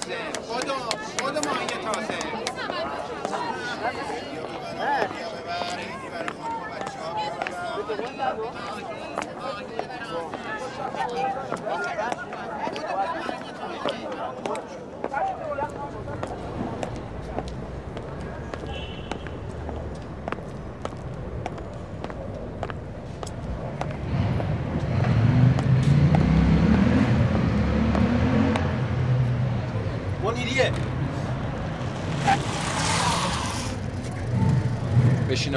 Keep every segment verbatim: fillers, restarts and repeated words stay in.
تازه خودو خودو ماهی تازه بشین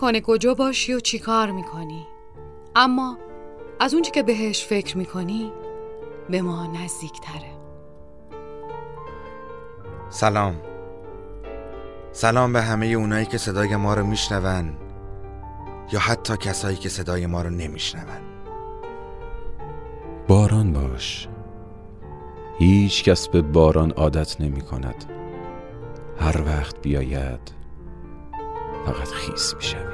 کنه کجا باشی و چی کار میکنی، اما از اونچه که بهش فکر میکنی به ما نزدیک تره. سلام سلام به همه اونایی که صدای ما رو میشنون یا حتی کسایی که صدای ما رو نمیشنون. باران باش. هیچ کس به باران عادت نمی کند. هر وقت بیاید فقط خیس می‌شوی.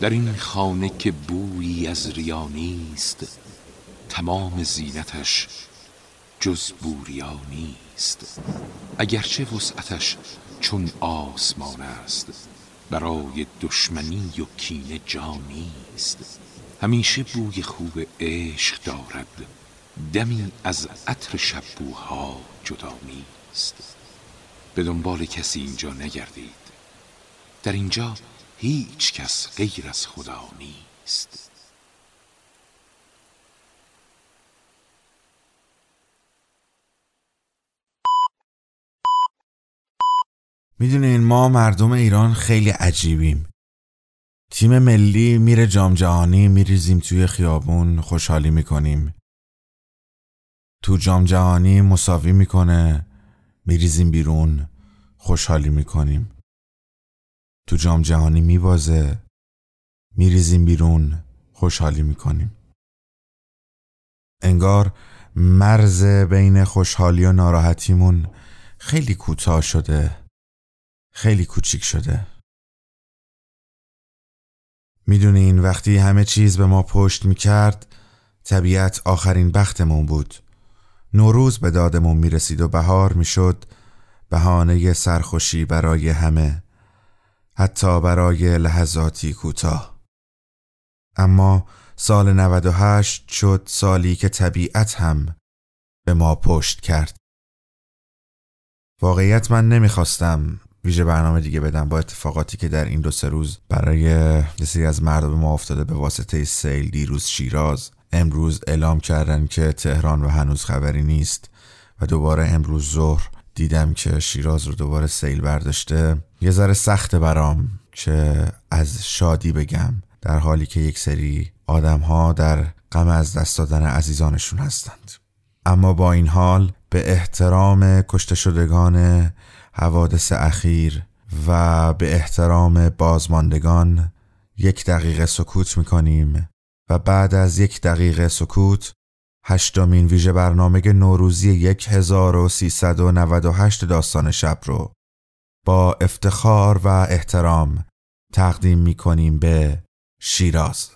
در این خانه که بویی از ریا نیست، تمام زینتش جز بوریا نیست. اگرچه وسعتش چون آسمان است، برای دشمنی و کینه جا نیست. همیشه بوی خوب عشق دارد، دمی از عطر شب‌بوها جدا نیست. به دنبال کسی اینجا نگردید، در اینجا هیچ کس غیر از خدا نیست. میدونین ما مردم ایران خیلی عجیبیم. تیم ملی میره جام جهانی، میریزیم توی خیابون، خوشحالی میکنیم. تو جام جهانی مساوی میکنه، میریزیم بیرون، خوشحالی میکنیم. تو جام جهانی میبازه، میریزیم بیرون، خوشحالی میکنیم. انگار مرز بین خوشحالی و ناراحتیمون خیلی کوتاه شده، خیلی کوچیک شده. میدونین وقتی همه چیز به ما پشت میکرد، طبیعت آخرین بختمون بود. نوروز به دادمون میرسید و بهار میشد، بهانه سرخوشی برای همه، حتی برای لحظاتی کوتاه. اما سال نود و هشت شد سالی که طبیعت هم به ما پشت کرد. واقعیت من نمیخواستم ویژه برنامه دیگه بدم با اتفاقاتی که در این دو سه روز برای یه سری از مردم ما افتاده. به واسطه سیل دیروز شیراز، امروز اعلام کردن که تهران و هنوز خبری نیست و دوباره امروز ظهر دیدم که شیراز رو دوباره سیل برداشته. یه ذره سخت برام که از شادی بگم، در حالی که یک سری آدم ها در غم از دست دادن عزیزانشون هستند. اما با این حال به احترام کشته شدگان حوادث اخیر و به احترام بازماندگان یک دقیقه سکوت میکنیم و بعد از یک دقیقه سکوت هشتمین ویژه برنامه نوروزی هزار و سیصد و نود و هشت داستان شب رو با افتخار و احترام تقدیم میکنیم به شیراز.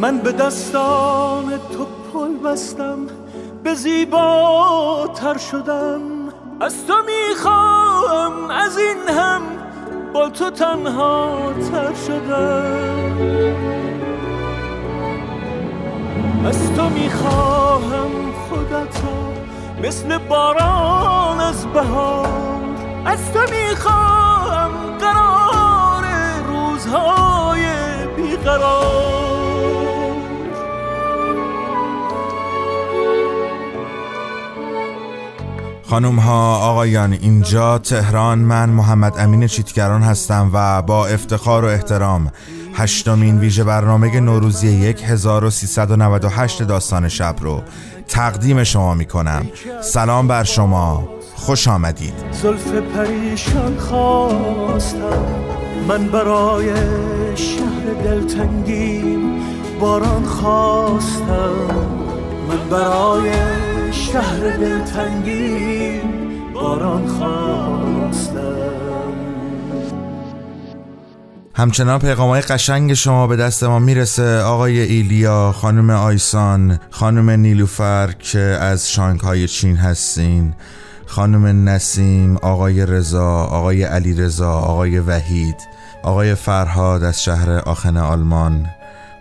من به دستان تو پل بستم، به زیباتر شدم. از تو میخوام، از این هم با تو تنها تر شدم. از تو میخواهم خودتا مثل باران از بهار. از تو میخوام قرار روزهای بیقرار. خانم ها، آقایان، اینجا تهران. من محمد امین چیتگران هستم و با افتخار و احترام هشتمین ویژه برنامه نوروزی هزار و سیصد و نود و هشت داستان شب رو تقدیم شما میکنم. سلام بر شما، خوش آمدید. زلف پریشان خواستم من برای شهر دلتنگیم، باران خواستم من برای شهر دلتنگیم، باران خواستم. همچنان پیغام‌های قشنگ شما به دست ما میرسه. آقای ایلیا، خانم آیسان، خانم نیلوفر که از شانگهای چین هستین، خانم نسیم، آقای رضا، آقای علیرضا، آقای وحید، آقای فرهاد از شهر آخن آلمان،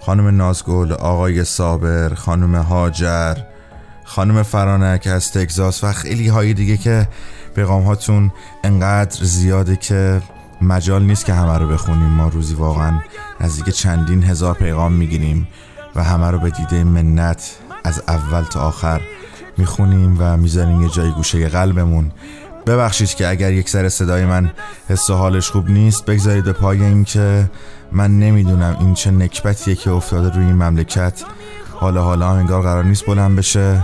خانم نازگل، آقای صابر، خانم هاجر، خانم فرانک از تگزاس و خیلی های دیگه که پیغام هاتون انقدر زیاده که مجال نیست که همه رو بخونیم. ما روزی واقعا نزدیک چندین هزار پیغام میگیریم و همه رو به دیده منت از اول تا آخر میخونیم و میذاریم یه جای گوشه قلبمون. ببخشید که اگر یک سر صدای من حس و حالش خوب نیست، بگذارید به پای این که من نمیدونم این چه نکبتیه که افتاده روی این مملکت. حالا حالا هم انگار قرار نیست بلند بشه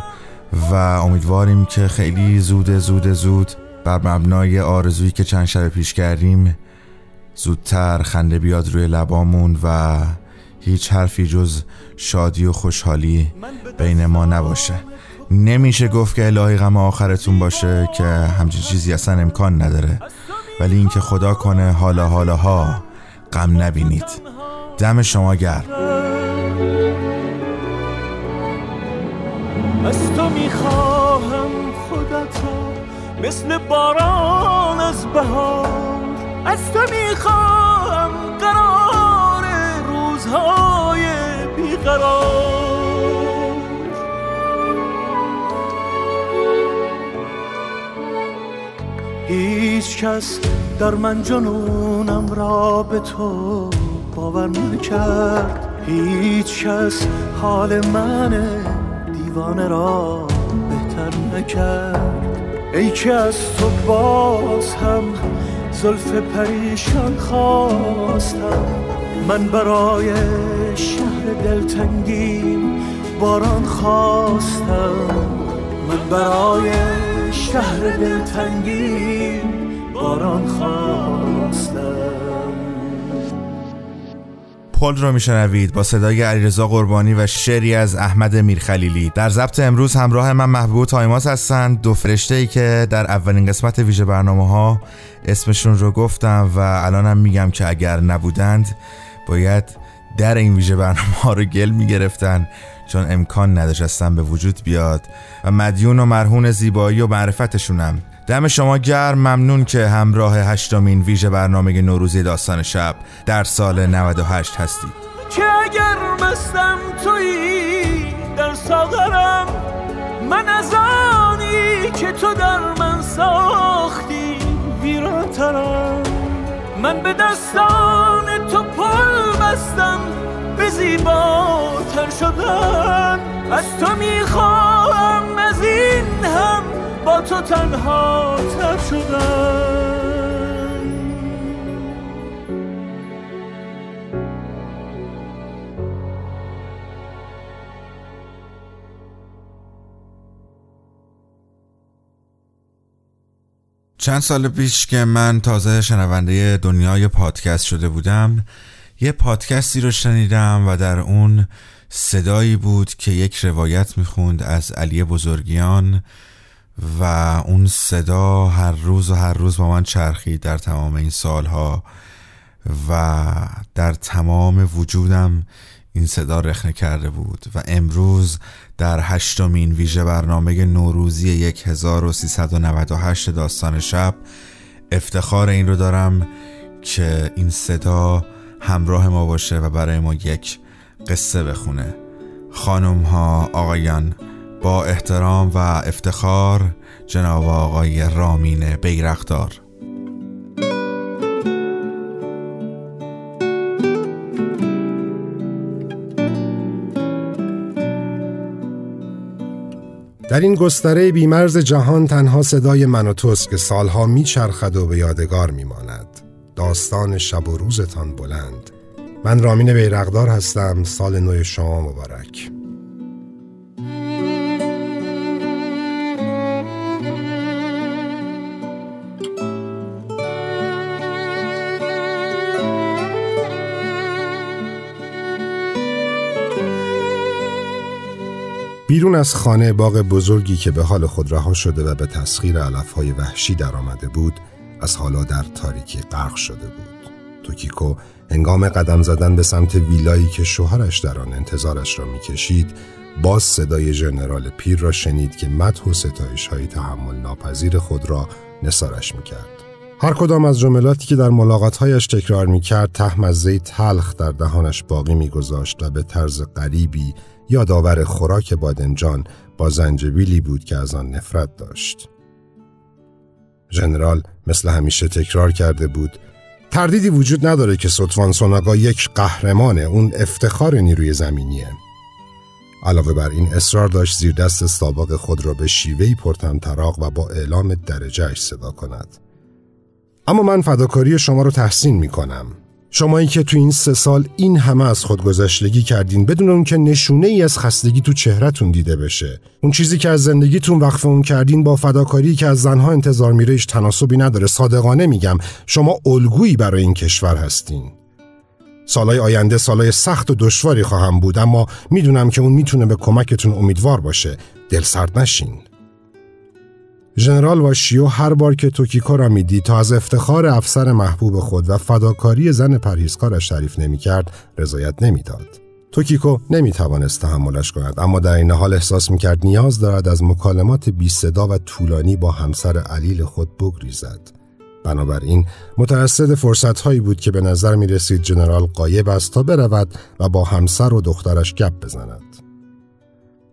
و امیدواریم که خیلی زود زود زود بر مبنای آرزویی که چند شب پیش کردیم زودتر خنده بیاد روی لبامون و هیچ حرفی جز شادی و خوشحالی بین ما نباشه. نمیشه گفت که الهی غم آخرتون باشه که همچین چیزی اصلا امکان نداره، ولی اینکه خدا کنه حالا حالاها غم نبینید. دم شما گرم. از تو میخواهم خودتا مثل باران از بهار. از تو میخواهم قرار روزهای بیقرار. هیچ کس در من جنونم را به تو باور نکرد. هیچ کس حال من دیوانه را بهتر نکرد. ای که از تو باز هم زلف پریشان خواستم من برای شهر دلتنگیم، باران خواستم من برای شهر دلتنگی، باران خواستم. پل رو میشنوید با صدای علیرضا قربانی و شعری از احمد میرخلیلی. در ضبط امروز همراه من محبوب تایماز هستند، دو فرشته ای که در اولین قسمت ویژه برنامه ها اسمشون رو گفتم و الانم میگم که اگر نبودند باید در این ویژه برنامه ها رو گل میگرفتن، چون امکان نداشت اصلا به وجود بیاد و مدیون و مرهون زیبایی و معرفتشونم. دم شما گرم. ممنون که همراه هشتمین ویژه برنامه نوروزی داستان شب در سال نود و هشت هستید. که اگر مستم تویی در ساغرم، من از آنی که تو در من ساختی ویران ترم. من به دستان تو پل بستم، به زیباتر شدم. از تو میخواهم، از این هم با تو تنها تر شدم. چند سال پیش که من تازه شنونده دنیای پادکست شده بودم، یه پادکستی رو شنیدم و در اون صدایی بود که یک روایت میخوند از علی بزرگیان و اون صدا هر روز و هر روز با من چرخید در تمام این سالها و در تمام وجودم این صدا رخنه کرده بود و امروز در هشتمین ویژه برنامه نوروزی هزار و سیصد و نود و هشت داستان شب افتخار این رو دارم که این صدا همراه ما باشه و برای ما یک قصه بخونه. خانم ها، آقایان، با احترام و افتخار جناب آقای رامین بیرقدار. در این گستره بیمرز جهان تنها صدای من و توست که سالها میچرخد و به یادگار میماند. داستان شب و روزتان بلند. من رامین بیرقدار هستم. سال نو شما مبارک. بیرون از خانه، باغ بزرگی که به حال خود رها شده و به تسخیر علفهای وحشی در آمده بود، از حالا در تاریکی غرق شده بود. توکیکو هنگام قدم زدن به سمت ویلایی که شوهرش در آن انتظارش را می‌کشید، باز صدای ژنرال پیر را شنید که مدح و ستایش‌های تحمل ناپذیر خود را نثارش می‌کرد. هر کدام از جملاتی که در ملاقات‌هایش تکرار می‌کرد، ته مزه‌ای تلخ در دهانش باقی می‌گذاشت و به طرز غریبی یادآور خوراک بادمجان با زنجبیلی بود که از آن نفرت داشت. ژنرال مثل همیشه تکرار کرده بود: تردیدی وجود نداره که سوتوان سوناگا یک قهرمانه، اون افتخار نیروی زمینیه. علاوه بر این اصرار داشت زیر دست سابق خود را به شیوهی پرطمطراق و با اعلام درجهش صدا کند. اما من فداکاری شما رو تحسین میکنم. شمایی که تو این سه سال این همه از خودگذشتگی کردین بدون اون که نشونه ای از خستگی تو چهرهتون دیده بشه. اون چیزی که از زندگیتون وقف اون کردین با فداکاری که از زنها انتظار میره هیچ تناسبی نداره. صادقانه میگم شما الگویی برای این کشور هستین. سالهای آینده سالهای سخت و دشواری خواهم بود، اما میدونم که اون میتونه به کمکتون امیدوار باشه. دلسرد نشین. ژنرال واشیو هر بار که توکیکو را میدید تا از افتخار افسر محبوب خود و فداکاری زن پرهیزکارش تعریف نمی‌کرد، رضایت نمی‌داد. توکیکو نمی‌توانست تحملش کند، اما در این حال احساس می‌کرد نیاز دارد از مکالمات بی صدا و طولانی با همسر علیل خود بگریزد. بنابراین مترصد فرصت‌هایی بود که به نظر می‌رسید ژنرال غایب است تا برود و با همسر و دخترش گپ بزند.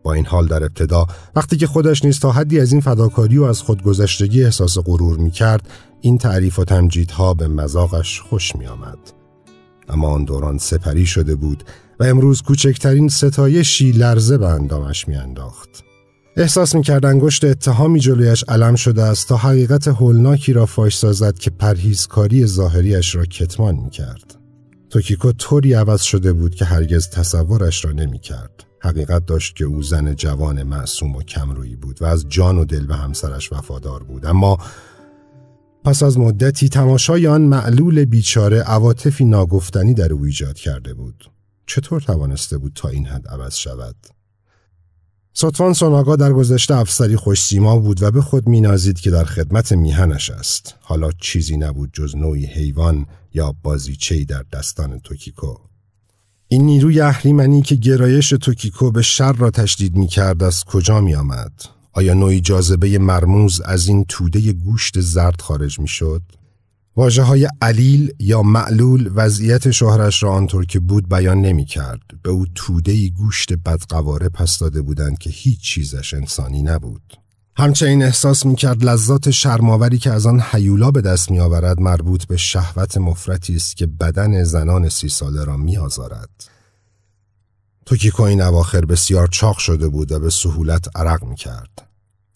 با این حال در ابتدا وقتی که خودش نیز تا حدی از این فداکاری و از خودگذشتگی احساس غرور می‌کرد، این تعریف و تمجیدها به مذاقش خوش می‌آمد. اما آن دوران سپری شده بود و امروز کوچکترین ستایشی لرزه به اندامش می‌انداخت. احساس می‌کرد انگشت اتهامی جلویش علم شده است تا حقیقت هولناکی را فاش سازد که پرهیزکاری ظاهریش را کتمان می‌کرد. توکیکو طوری عوض شده بود که هرگز تصورش را نمی‌کرد. حقیقت داشت که او زن جوان معصوم و کمرویی بود و از جان و دل به همسرش وفادار بود، اما پس از مدتی تماشای آن معلول بیچاره عواطفی ناگفتنی در او ایجاد کرده بود. چطور توانسته بود تا این حد عوض شود؟ سوتوان سوناگا در گذشته افسری خوش‌سیما بود و به خود می‌نازید که در خدمت میهنش است. حالا چیزی نبود جز نوعی حیوان یا بازیچه‌ای در دستان توکیکو. این نیروی اهریمنی که گرایش توکیکو به شر را تشدید می‌کرد از کجا می‌آمد؟ آیا نوعی جاذبه مرموز از این توده گوشت زرد خارج می‌شد؟ واژه‌های علیل یا معلول وضعیت شوهرش را آنطور که بود بیان نمی‌کرد. به او توده گوشت بدقواره پس داده بودند که هیچ چیزش انسانی نبود. همچنین احساس می‌کرد لذات شرم‌آوری که از آن هیولا به دست می‌آورد مربوط به شهوت مفرطی است که بدن زنان سی ساله را می‌آزارد. توکیکو این اواخر بسیار چاق شده بود و به سهولت عرق می‌کرد.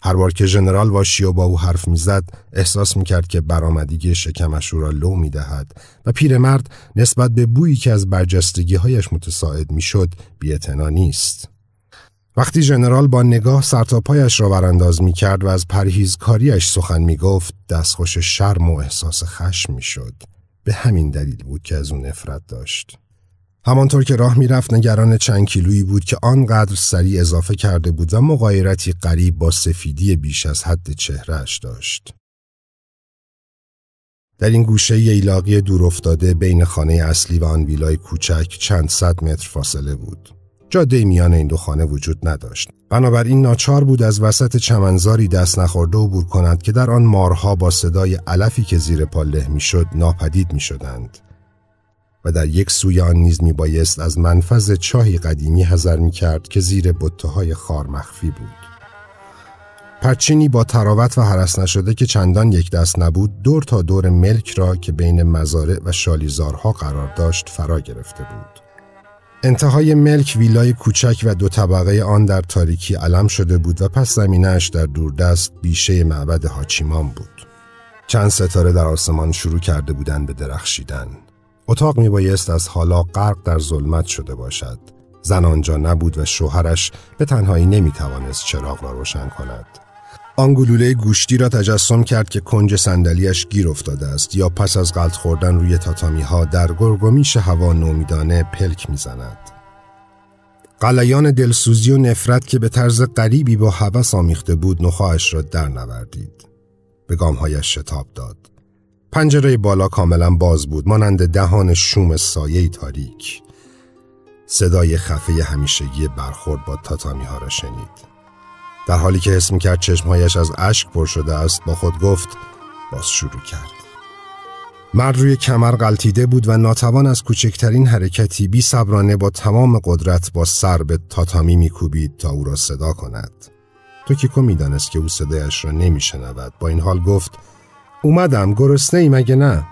هر بار که ژنرال واشیو با او حرف می‌زد، احساس می‌کرد که برآمدگی شکمش را لو می‌دهد و پیرمرد نسبت به بویی که از برجستگی‌هایش متساعد می‌شد، بی‌اعتنا نیست. وقتی ژنرال با نگاه سرتاپایش را برانداز می کرد و از پرهیزکاریش سخن می گفت، دستخوش شرم و احساس خشم می شد. به همین دلیل بود که از اون نفرت داشت. همانطور که راه می رفت نگران چند کیلویی بود که آنقدر سریع اضافه کرده بود و مغایرتی غریب با سفیدی بیش از حد چهرهش داشت. در این گوشه ییلاقی دور افتاده بین خانه اصلی و آن ویلای کوچک چند صد متر فاصله بود. جاده میان این دو خانه وجود نداشت. بنابراین ناچار بود از وسط چمنزاری دست نخورده عبور کند که در آن مارها با صدای علفی که زیر پا له میشد ناپدید میشدند. و در یک سوی آن نیز میبایست از منفذ چاهی قدیمی حذر میکرد که زیر بته‌های خار مخفی بود. پرچینی با تراوت و هرس نشده که چندان یک دست نبود دور تا دور ملک را که بین مزارع و شالیزارها قرار داشت فرا گرفته بود. انتهای ملک ویلای کوچک و دو طبقه آن در تاریکی علم شده بود و پس زمینه‌اش در دوردست بیشه معبد هاچیمان بود. چند ستاره در آسمان شروع کرده بودند به درخشیدن. اتاق میبایست از حالا غرق در ظلمت شده باشد. زن آنجا نبود و شوهرش به تنهایی نمیتوانست چراغ را روشن کند. آن گلوله گوشتی را تجسم کرد که کنج صندلیاش گیر افتاده است یا پس از غلت خوردن روی تاتامی‌ها در گرگومیش هوا نومیدانه پلک می‌زند. غلیان دلسوزی و نفرت که به طرز غریبی با هوس آمیخته بود نخاعش را در نوردید. به گام‌هایش شتاب داد. پنجره بالا کاملا باز بود، مانند دهان شوم سایه تاریک. صدای خفه همیشگی برخورد با تاتامی‌ها را شنید. در حالی که حس می‌کرد چشمهایش از اشک پر شده است با خود گفت باز شروع کرد. مرد روی کمر غلتیده بود و ناتوان از کوچکترین حرکتی بی صبرانه با تمام قدرت با سر به تاتامی می‌کوبید تا او را صدا کند. توکیکو می‌دانست که او صدایش را نمی‌شنود. با این حال گفت اومدم، گرسنه‌ای مگه نه؟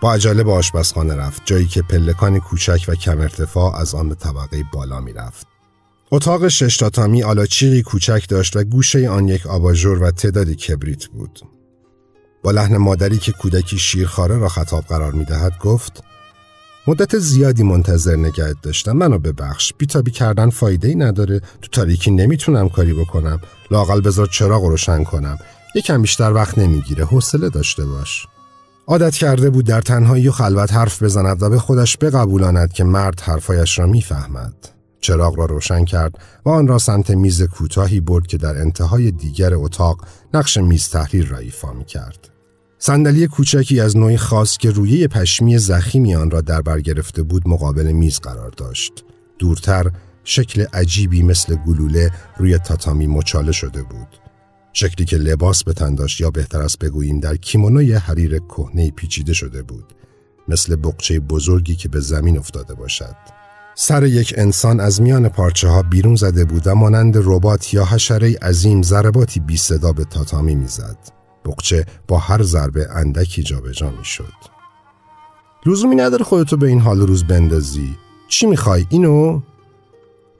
با عجله به آشپزخانه رفت، جایی که پلکان کوچک و کم ارتفاع از آن به طبقه بالا می‌رفت. اتاق شش تاتامی آلاچیقی کوچک داشت و گوشه آن یک آباژور و تعدادی کبریت بود. با لحن مادری که کودکی شیرخواره را خطاب قرار می‌دهد گفت مدت زیادی منتظر نگهت داشتم، منو ببخش، بیتابی کردن فایده‌ای نداره، تو تاریکی نمیتونم کاری بکنم، لااقل بذار چراغ روشن کنم، یکم بیشتر وقت نمیگیره، حوصله داشته باش. عادت کرده بود در تنهایی و خلوت حرف بزند و به خودش بقبولاند که مرد حرفایش را میفهمد. چراغ را روشن کرد و آن را سمت میز کوتاهی برد که در انتهای دیگر اتاق نقش میز تحریر را ایفا می‌کرد. صندلی کوچکی از نوعی خاص که رویه پشمی ضخیمی آن را در بر گرفته بود مقابل میز قرار داشت. دورتر شکل عجیبی مثل گلوله روی تاتامی مچاله شده بود. شکلی که لباس به تن داشت یا بهتر است بگوییم در کیمونوی حریر کهنه پیچیده شده بود، مثل بقچه بزرگی که به زمین افتاده باشد. سر یک انسان از میان پارچه ها بیرون زده بود و مانند ربات یا حشره عظیم ضرباتی بی صدا به تاتامی می زد. بقچه با هر ضربه اندکی جابجا می شد. لزومی نداره خودتو به این حال روز بندازی. چی می خوای اینو؟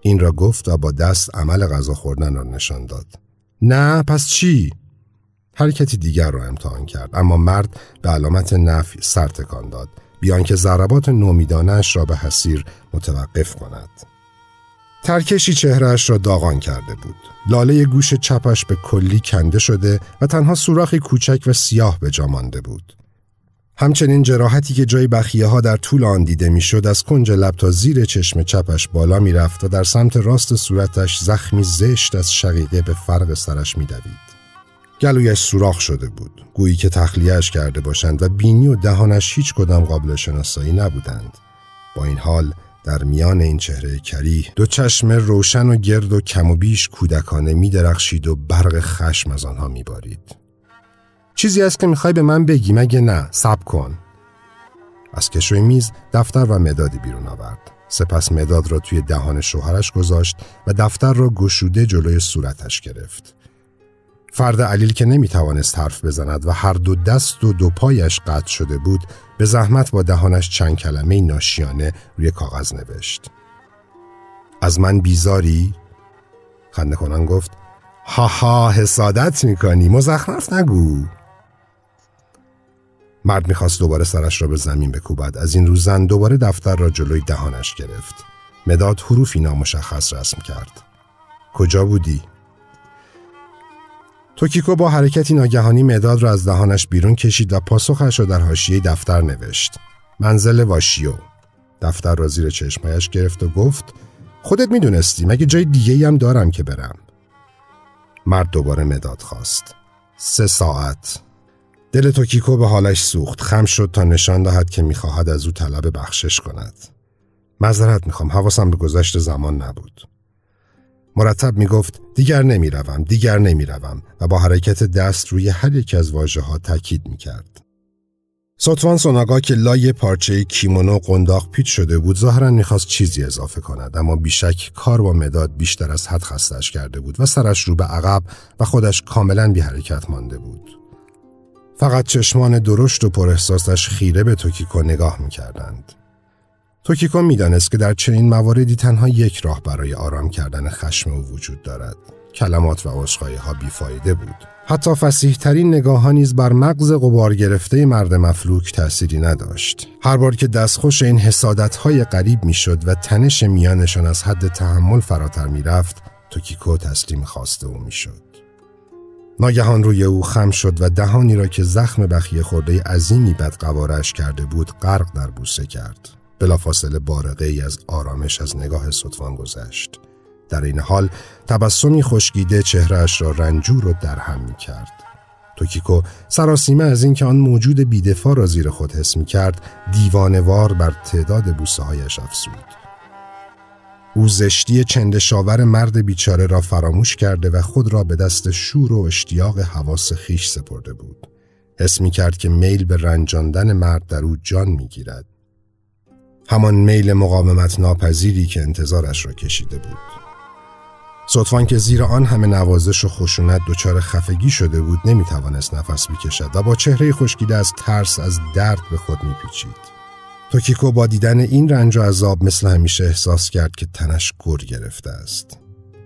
این را گفت و با دست عمل غذا خوردن را نشان داد. نه پس چی؟ حرکتی دیگر را امتحان کرد اما مرد به علامت نفی سر تکان داد، بیان که ضربات نومیدانش را به حصیر متوقف کند. ترکشی چهرهش را داغان کرده بود. لاله گوش چپش به کلی کنده شده و تنها سوراخی کوچک و سیاه به جا مانده بود. همچنین جراحتی که جای بخیه ها در طول آن دیده می شد از کنج لب تا زیر چشم چپش بالا می رفت و در سمت راست صورتش زخمی زشت از شقیقه به فرق سرش می دوید. گلویش سوراخ شده بود، گویی که تخلیهش کرده باشند و بینی و دهانش هیچ کدام قابل شناسایی نبودند. با این حال در میان این چهره کریه دو چشم روشن و گرد و کم و بیش کودکانه می درخشید و برق خشم از آنها می بارید. چیزی هست که میخوای به من بگی مگه نه؟ صبر کن. از کشوی میز دفتر و مدادی بیرون آورد. سپس مداد را توی دهان شوهرش گذاشت و دفتر را گشوده جلوی صورتش گرفت. فرد علیل که نمیتوانست حرف بزند و هر دو دست و دو پایش قطع شده بود به زحمت با دهانش چند کلمه ناشیانه روی کاغذ نوشت. از من بیزاری؟ خنده کنان گفت هاها حسادت میکنی، مزخرف نگو. مرد میخواست دوباره سرش را به زمین بکوبد. از این رو زن دوباره دفتر را جلوی دهانش گرفت. مداد حروفی نامشخص رسم کرد. کجا بودی؟ توکیکو با حرکتی ناگهانی مداد را از دهانش بیرون کشید و پاسخش را در حاشیه دفتر نوشت. منزل واشیو. دفتر را زیر چشمایش گرفت و گفت خودت میدونستی، مگه جای دیگه‌ای هم دارم که برم؟ مرد دوباره مداد خواست. سه ساعت. دل توکیکو به حالش سوخت. خم شد تا نشان دهد که میخواهد از او طلب بخشش کند. معذرت میخوام، حواسم به گذشت زمان نبود. مرتب میگفت دیگر نمیروم، دیگر نمیروم و با حرکت دست روی هر یک از واژه‌ها تاکید میکرد. سوتوان سوناگا که لای پارچه کیمونو قنداق پیچ شده بود ظاهرا میخواست چیزی اضافه کند، اما بیشک کار با مداد بیشتر از حد خستش کرده بود و سرش رو به عقب و خودش کاملا بی حرکت مانده بود. فقط چشمان درشت و پر احساسش خیره به توکیکو نگاه میکردند. توکیکو میدانست که در چنین مواردی تنها یک راه برای آرام کردن خشم او وجود دارد. کلمات و عذرخواهی‌ها بیفایده بود. حتی فصیح‌ترین نگاه‌ها نیز بر مغز غبار گرفته مرد مفلوک تأثیری نداشت. هر بار که دستخوش این حسادت‌های غریب می‌شد و تنش میانشان از حد تحمل فراتر می‌رفت، توکیکو تسلیم خواسته او می‌شد. ناگهان روی او خم شد و دهانی را که زخم بخیه خورده عظیمی بد قواره‌اش کرده بود، غرق در بوسه کرد. بلافاصله بارقه‌ای از آرامش از نگاه سوتوان گذشت. در این حال تبسمی خشکیده چهرهش را رنجور و درهم می کرد. توکیکو سراسیمه از این که آن موجود بیدفاع را زیر خود حس می کرد، دیوانوار بر تعداد بوسه هایش افزود. او زشتی چندشاور مرد بیچاره را فراموش کرده و خود را به دست شور و اشتیاق حواس خیش سپرده بود. حس می کرد که میل به رنجاندن مرد در او جان می گیرد. همان میل مقاومت ناپذیری که انتظارش را کشیده بود. سوتوان که زیر آن همه نوازش و خشونت دچار خفگی شده بود نمیتوانست نفس بکشد و با چهره خشکیده از ترس از درد به خود میپیچید. توکیکو با دیدن این رنج و عذاب مثل همیشه احساس کرد که تنش گر گرفته است.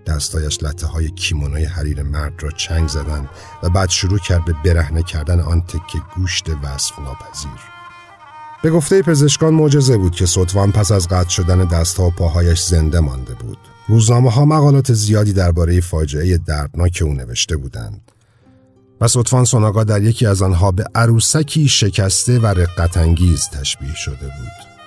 دستایش لته های کیمونوی حریر مرد را چنگ زدند و بعد شروع کرد به برهنه کردن آن تکه گوشت وصف ناپذیر. به گفته پزشکان معجزه بود که سوتوان پس از قطع شدن دست‌ها و پاهایش زنده مانده بود. روزنامه‌ها مقالات زیادی درباره فاجعه دردناک او نوشته بودند. و سوتوان سوناگا در یکی از آنها به عروسکی شکسته و رقت‌انگیز تشبیه شده بود.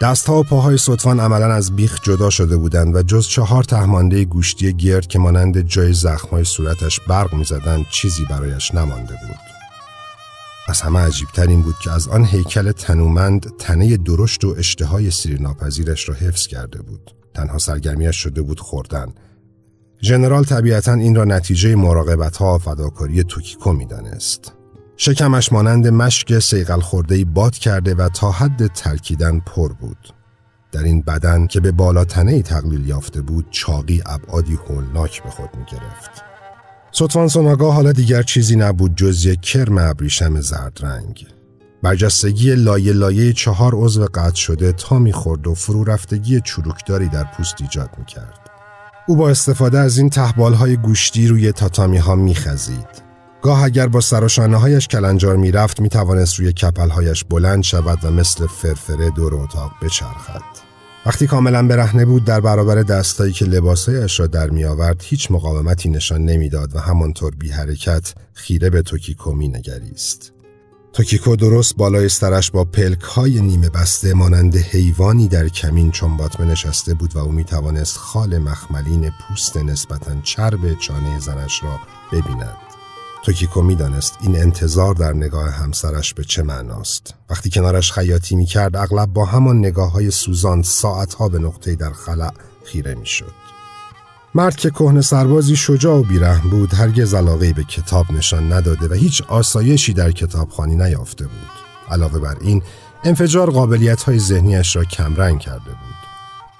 دست‌ها و پاهای سوتوان عملاً از بیخ جدا شده بودند و جز چهار تهمانده گوشتی گرد که مانند جای زخم‌های صورتش برق می‌زدند چیزی برایش نمانده بود. از همه عجیبتر این بود که از آن هیکل تنومند تنه درشت و اشتهای سیرناپذیرش را حفظ کرده بود. تنها سرگرمیش شده بود خوردن. ژنرال طبیعتاً این را نتیجه مراقبت‌ها و فداکاری توکیکو می‌دانست. شکمش مانند مشک سیقل خورده‌ای باد کرده و تا حد ترکیدن پر بود. در این بدن که به بالا تنه‌ای تقلیل یافته بود، چاقی ابعادی هولناک به خود می‌گرفت. سوتوان سوناگا حالا دیگر چیزی نبود جز یک کرم ابریشم زرد رنگ. برجستگی لایه لایه چهار عضو قطع شده تا می‌خورد و فرو رفتگی چروکداری در پوست ایجاد می‌کرد. او با استفاده از این تهبال‌های گوشتی روی تاتامی‌ها می‌خزید. گاه اگر با سر و شانه‌هایش کلنجار می‌رفت می‌توانست روی کپل‌هایش بلند شود و مثل فرفره دور اتاق بچرخد. وقتی کاملا برهنه بود در برابر دستایی که لباسایش را در می آورد هیچ مقاومتی نشان نمی داد و همانطور بی حرکت خیره به توکیکو می نگریست. توکیکو درست بالای سرش با پلک های نیمه بسته مانند حیوانی در کمین چنباتمه نشسته بود و او می توانست خال مخملین پوست نسبتاً چرب چانه زنش را ببیند. توکیکو میدانست این انتظار در نگاه همسرش به چه معناست. وقتی کنارش خیاطی میکرد اغلب با همان نگاه‌های سوزان ساعت‌ها به نقطه‌ای در خلأ خیره میشد. مرد که کهنه سربازی شجاع و بیرحم بود هرگز علاقه‌ای به کتاب نشان نداده و هیچ آسایشی در کتابخوانی نیافته بود. علاوه بر این انفجار قابلیت‌های ذهنیش را کمرنگ کرده بود.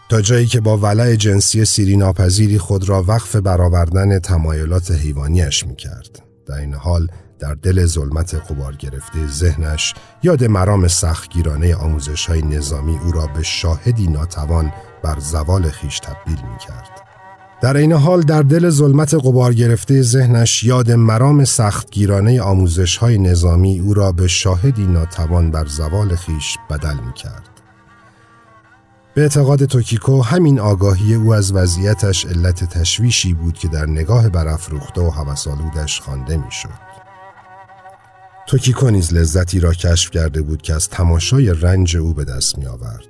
تا جایی که با ولع جنسی سیری‌ناپذیری خود را وقف برآوردن تمایلات حیوانیش میکرد. در این حال در دل ظلمت غبار گرفته ذهنش یاد مرام سختگیرانه آموزش‌های نظامی او را به شاهدی ناتوان بر زوال خیش تبدیل می‌کرد. در این حال در دل ظلمت غبار گرفته ذهنش یاد مرام سختگیرانه آموزش‌های نظامی او را به شاهدی ناتوان بر زوال خیش بدل می‌کرد. به اعتقاد توکیکو همین آگاهی او از وضعیتش علت تشویشی بود که در نگاه برافروخته و هوس‌آلودش خوانده میشد. توکیکو نیز لذتی را کشف کرده بود که از تماشای رنج او به دست می آورد.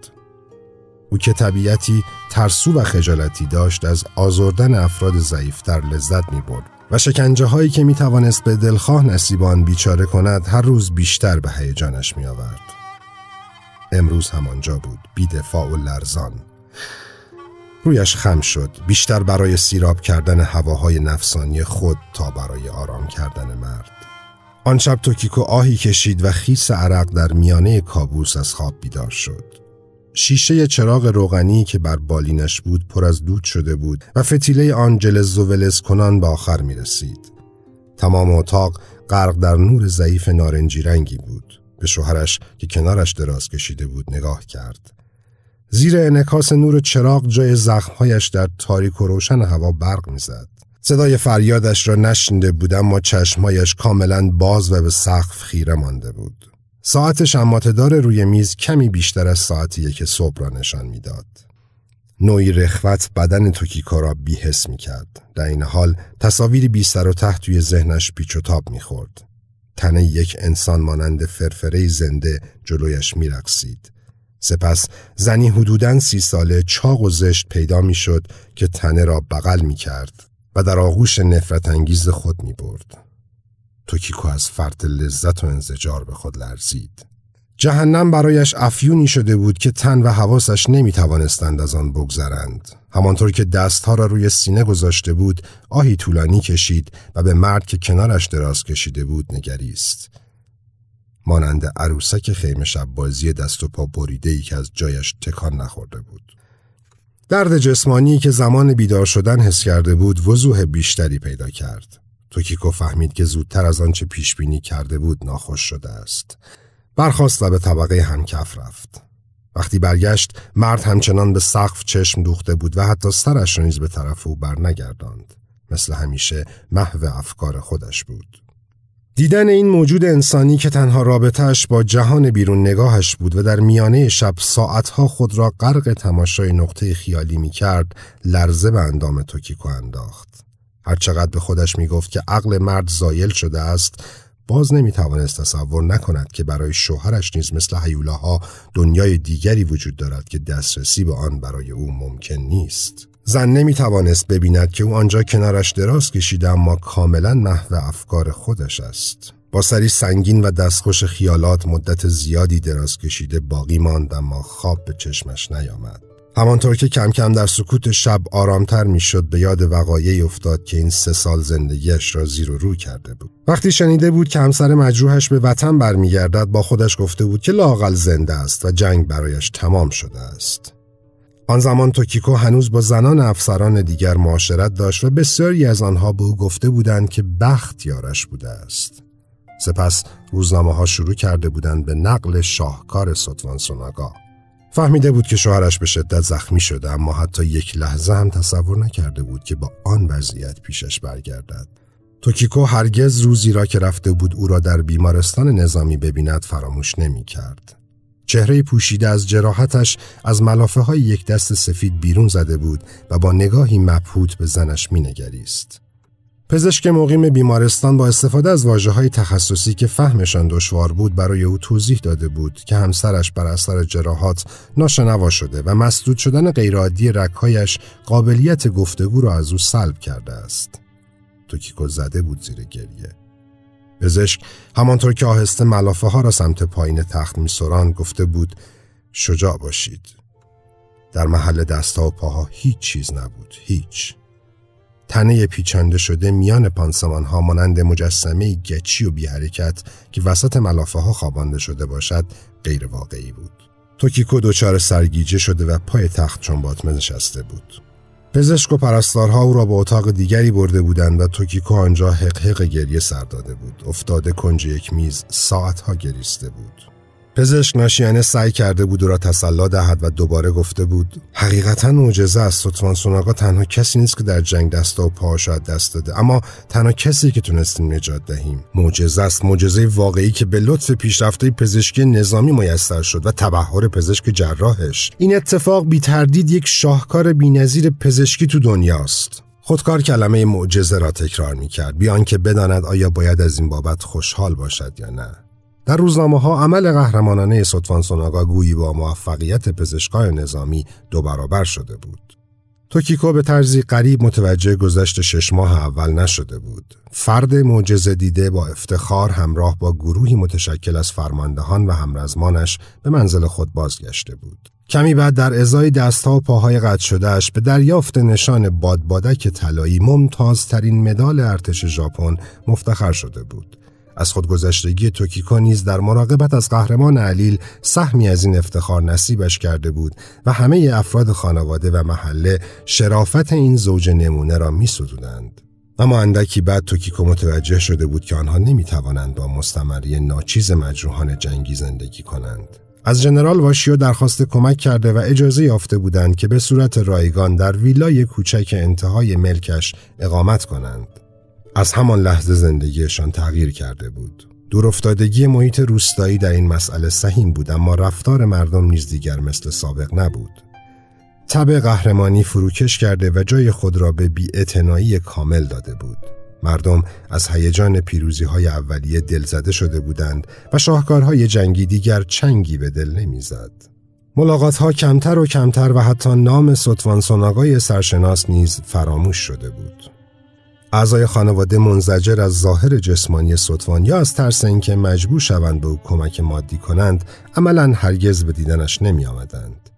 او که طبیعتی ترسو و خجالتی داشت از آزردن افراد ضعیفتر لذت می برد و شکنجه هایی که می توانست به دلخواه نصیبان بیچاره کند هر روز بیشتر به هیجانش می آورد. امروز همانجا بود، بی‌دفاع و لرزان. رویش خم شد، بیشتر برای سیراب کردن هواهای نفسانی خود تا برای آرام کردن مرد. آن شب توکیکو آهی کشید و خیس عرق در میانه کابوس از خواب بیدار شد. شیشه چراغ روغنی که بر بالینش بود پر از دود شده بود و فتیله آن جلز و ولز کنان به آخر می رسید. تمام اتاق غرق در نور ضعیف نارنجی رنگی بود. به شوهرش که کنارش دراز کشیده بود نگاه کرد. زیر انعکاس نور چراغ جای زخمهایش در تاریک و روشن هوا برق می زد. صدای فریادش را نشنیده بود، اما چشمهایش کاملا باز و به سقف خیره مانده بود. ساعت شماطه‌دار روی میز کمی بیشتر از ساعت یک صبح را نشان میداد. نوعی رخوت بدن توکیکو را بی‌حس می‌کرد. در این حال تصاویری بی سر و ته توی ذهنش پیچ و تاب می‌خورد. تن یک انسان مانند فرفره زنده جلویش می‌رقصید. سپس زنی حدوداً سی ساله چاق و زشت پیدا می‌شد که تنه را بغل می‌کرد و در آغوش نفرت انگیز خود می‌برد. توکیکو از فرط لذت و انزجار به خود لرزید. جهنم برایش افیونی شده بود که تن و حواسش نمی توانستند از آن بگذرند. همانطور که دستها را روی سینه گذاشته بود، آهی طولانی کشید و به مرد که کنارش دراز کشیده بود نگریست. مانند عروسک خیمه شب بازی دست و پا بریده‌ای که از جایش تکان نخورده بود. درد جسمانی که زمان بیدار شدن حس کرده بود، وضوح بیشتری پیدا کرد. توکیکو فهمید که زودتر از آنچه پیش بینی کرده بود ناخوش شده است. برخاست و به طبقه همکف رفت. وقتی برگشت، مرد همچنان به سقف چشم دوخته بود و حتی سرش را نیز به طرف او برنگرداند. مثل همیشه محو افکار خودش بود. دیدن این موجود انسانی که تنها رابطه‌اش با جهان بیرون نگاهش بود و در میانه شب ساعتها خود را غرق تماشای نقطه خیالی می‌کرد، لرزه به اندام توکیکو انداخت. هرچقدر به خودش می گفت که عقل مرد زایل شده است، باز نمی توانست تصور نکند که برای شوهرش نیز مثل هیولاها دنیای دیگری وجود دارد که دسترسی به آن برای او ممکن نیست. زن نمی توانست ببیند که او آنجا کنارش دراز کشیده اما کاملا محو افکار خودش است. با سری سنگین و دستخوش خیالات مدت زیادی دراز کشیده باقی ماند، اما خواب به چشمش نیامد. همانطور که کم کم در سکوت شب آرامتر می شد، به یاد وقایعی افتاد که این سه سال زندگیش را زیر و رو کرده بود. وقتی شنیده بود که همسر مجروحش به وطن برمی گردد، با خودش گفته بود که لااقل زنده است و جنگ برایش تمام شده است. آن زمان توکیکو هنوز با زنان افسران دیگر معاشرت داشت و بسیاری از آنها به او گفته بودند که بخت یارش بوده است. سپس روزنامه‌ها شروع کرده بودند به نقل شاهکار ستوان سوناگا. فهمیده بود که شوهرش به شدت زخمی شده، اما حتی یک لحظه هم تصور نکرده بود که با آن وضعیت پیشش برگردد. توکیکو هرگز روزی را که رفته بود او را در بیمارستان نظامی ببیند فراموش نمی کرد. چهره پوشیده از جراحتش از ملافه های یک دست سفید بیرون زده بود و با نگاهی مبهوت به زنش می نگریست. پزشک مقیم بیمارستان با استفاده از واژه‌های تخصصی که فهمشان دشوار بود برای او توضیح داده بود که همسرش بر اثر جراحات ناشنوا شده و مسدود شدن غیرعادی رگ‌هایش قابلیت گفتگو را از او سلب کرده است. توکیکو زده بود زیر گریه. پزشک همانطور که آهسته ملافه ها را سمت پایین تخت می‌سراند گفته بود شجاع باشید. در محل دست‌ها و پاها هیچ چیز نبود، هیچ. تنه پیچانده شده میان پانسمان ها مانند مجسمه گچی و بی حرکت که وسط ملافه ها خوابانده شده باشد غیر واقعی بود. توکیکو دچار سرگیجه شده و پای تخت چنباتمه نشسته بود. پزشک و پرستارها او را به اتاق دیگری برده بودند و توکیکو آنجا حقحق گریه سر داده بود. افتاده کنج یک میز ساعتها گریسته بود. پزشک ناشیانه سعی کرده بود او را تسلی دهد و دوباره گفته بود حقیقتاً معجزه است. ستوان سوناگا تنها کسی نیست که در جنگ دست و پاهاش را دست داده، اما تنها کسی که تونستیم نجات دهیم. معجزه است، معجزه واقعی که به لطف پیشرفت‌های پزشکی نظامی میسر شد و تبحر پزشک جراحش. این اتفاق بی تردید یک شاهکار بی‌نظیر پزشکی تو دنیاست. خودکار کلمه معجزه را تکرار می‌کرد بیان که بداند آیا باید از این بابت خوشحال باشد یا نه. در روزنامه‌ها عمل قهرمانانه ستوان سوناگا گویی با موفقیت پزشکای نظامی دو برابر شده بود. توکیکو به طرزی غریب متوجه گذشت شش ماه اول نشده بود. فرد معجزه دیده با افتخار همراه با گروهی متشکل از فرماندهان و همرزمانش به منزل خود بازگشته بود. کمی بعد در ازای دستها و پاهای قطع شدهش به دریافت نشان بادبادک طلایی ممتازترین مدال ارتش ژاپن مفتخر شده بود. از خودگذشتگی توکیکو نیز در مراقبت از قهرمان علیل سهمی از این افتخار نصیبش کرده بود و همه افراد خانواده و محله شرافت این زوج نمونه را می‌ستودند. اما اندکی بعد توکیکو متوجه شده بود که آنها نمی‌توانند با مستمری ناچیز مجروحان جنگی زندگی کنند. از جنرال واشیو درخواست کمک کرده و اجازه یافته بودند که به صورت رایگان در ویلای کوچک انتهای ملکش اقامت کنند. از همان لحظه زندگیشان تغییر کرده بود. دورافتادگی محیط روستایی در این مسئله سهیم بود، اما رفتار مردم نیز دیگر مثل سابق نبود. تب قهرمانی فروکش کرده و جای خود را به بی‌اعتنایی کامل داده بود. مردم از هیجان پیروزی‌های اولیه دلزده شده بودند و شاهکارهای جنگی دیگر چنگی به دل نمی‌زد. ملاقات‌ها کمتر و کمتر و حتی نام ستوان سوناگای سرشناس نیز فراموش شده بود. اعضای خانواده منزجر از ظاهر جسمانی ستوان یا از ترس اینکه مجبور شوند به او کمک مادی کنند، عملاً هرگز به دیدنش نمی آمدند.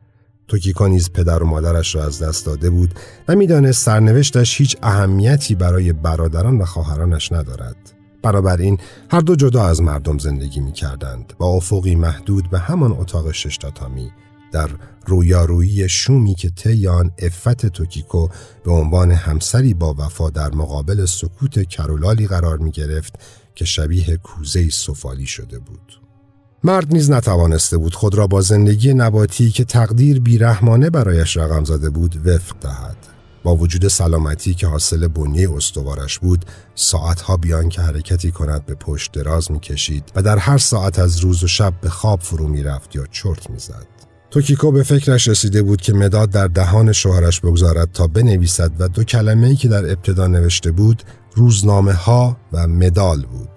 توکیکو نیز پدر و مادرش را از دست داده بود و می‌دانست سرنوشتش هیچ اهمیتی برای برادران و خواهرانش ندارد. بنابراین هر دو جدا از مردم زندگی می‌کردند، با افقی محدود به همان اتاق شش تاتامی، در رویارویی شومی که طی آن عفت توکیکو به عنوان همسری با وفا در مقابل سکوت کرولالی قرار می گرفت که شبیه کوزه سفالی شده بود. مرد نیز نتوانسته بود خود را با زندگی نباتی که تقدیر بیرحمانه برایش رقم زده بود وفق دهد. با وجود سلامتی که حاصل بنیه استوارش بود، ساعتها بیان که حرکتی کند به پشت دراز می کشید و در هر ساعت از روز و شب به خواب فرو می رفت یا چرت می زد. توکیکو به فکرش رسیده بود که مداد در دهان شوهرش بگذارد تا بنویسد و دو کلمه‌ای که در ابتدا نوشته بود روزنامه‌ها و مدال بود.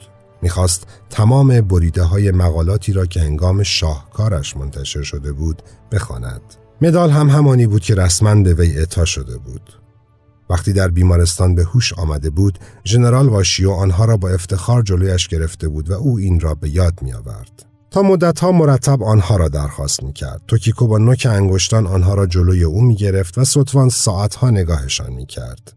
می‌خواست تمام بریده‌های مقالاتی را که هنگام شاهکارش منتشر شده بود بخواند. مدال هم همانی بود که رسماً به وی اعطا شده بود. وقتی در بیمارستان به هوش آمده بود، ژنرال واشیو آنها را با افتخار جلویش گرفته بود و او این را به یاد می‌آورد. تا مدت‌ها مرتب آنها را درخواست می‌کرد. توکیکو با نوک انگشتان آنها را جلوی او می‌گرفت و ستوان ساعت‌ها نگاهشان می‌کرد.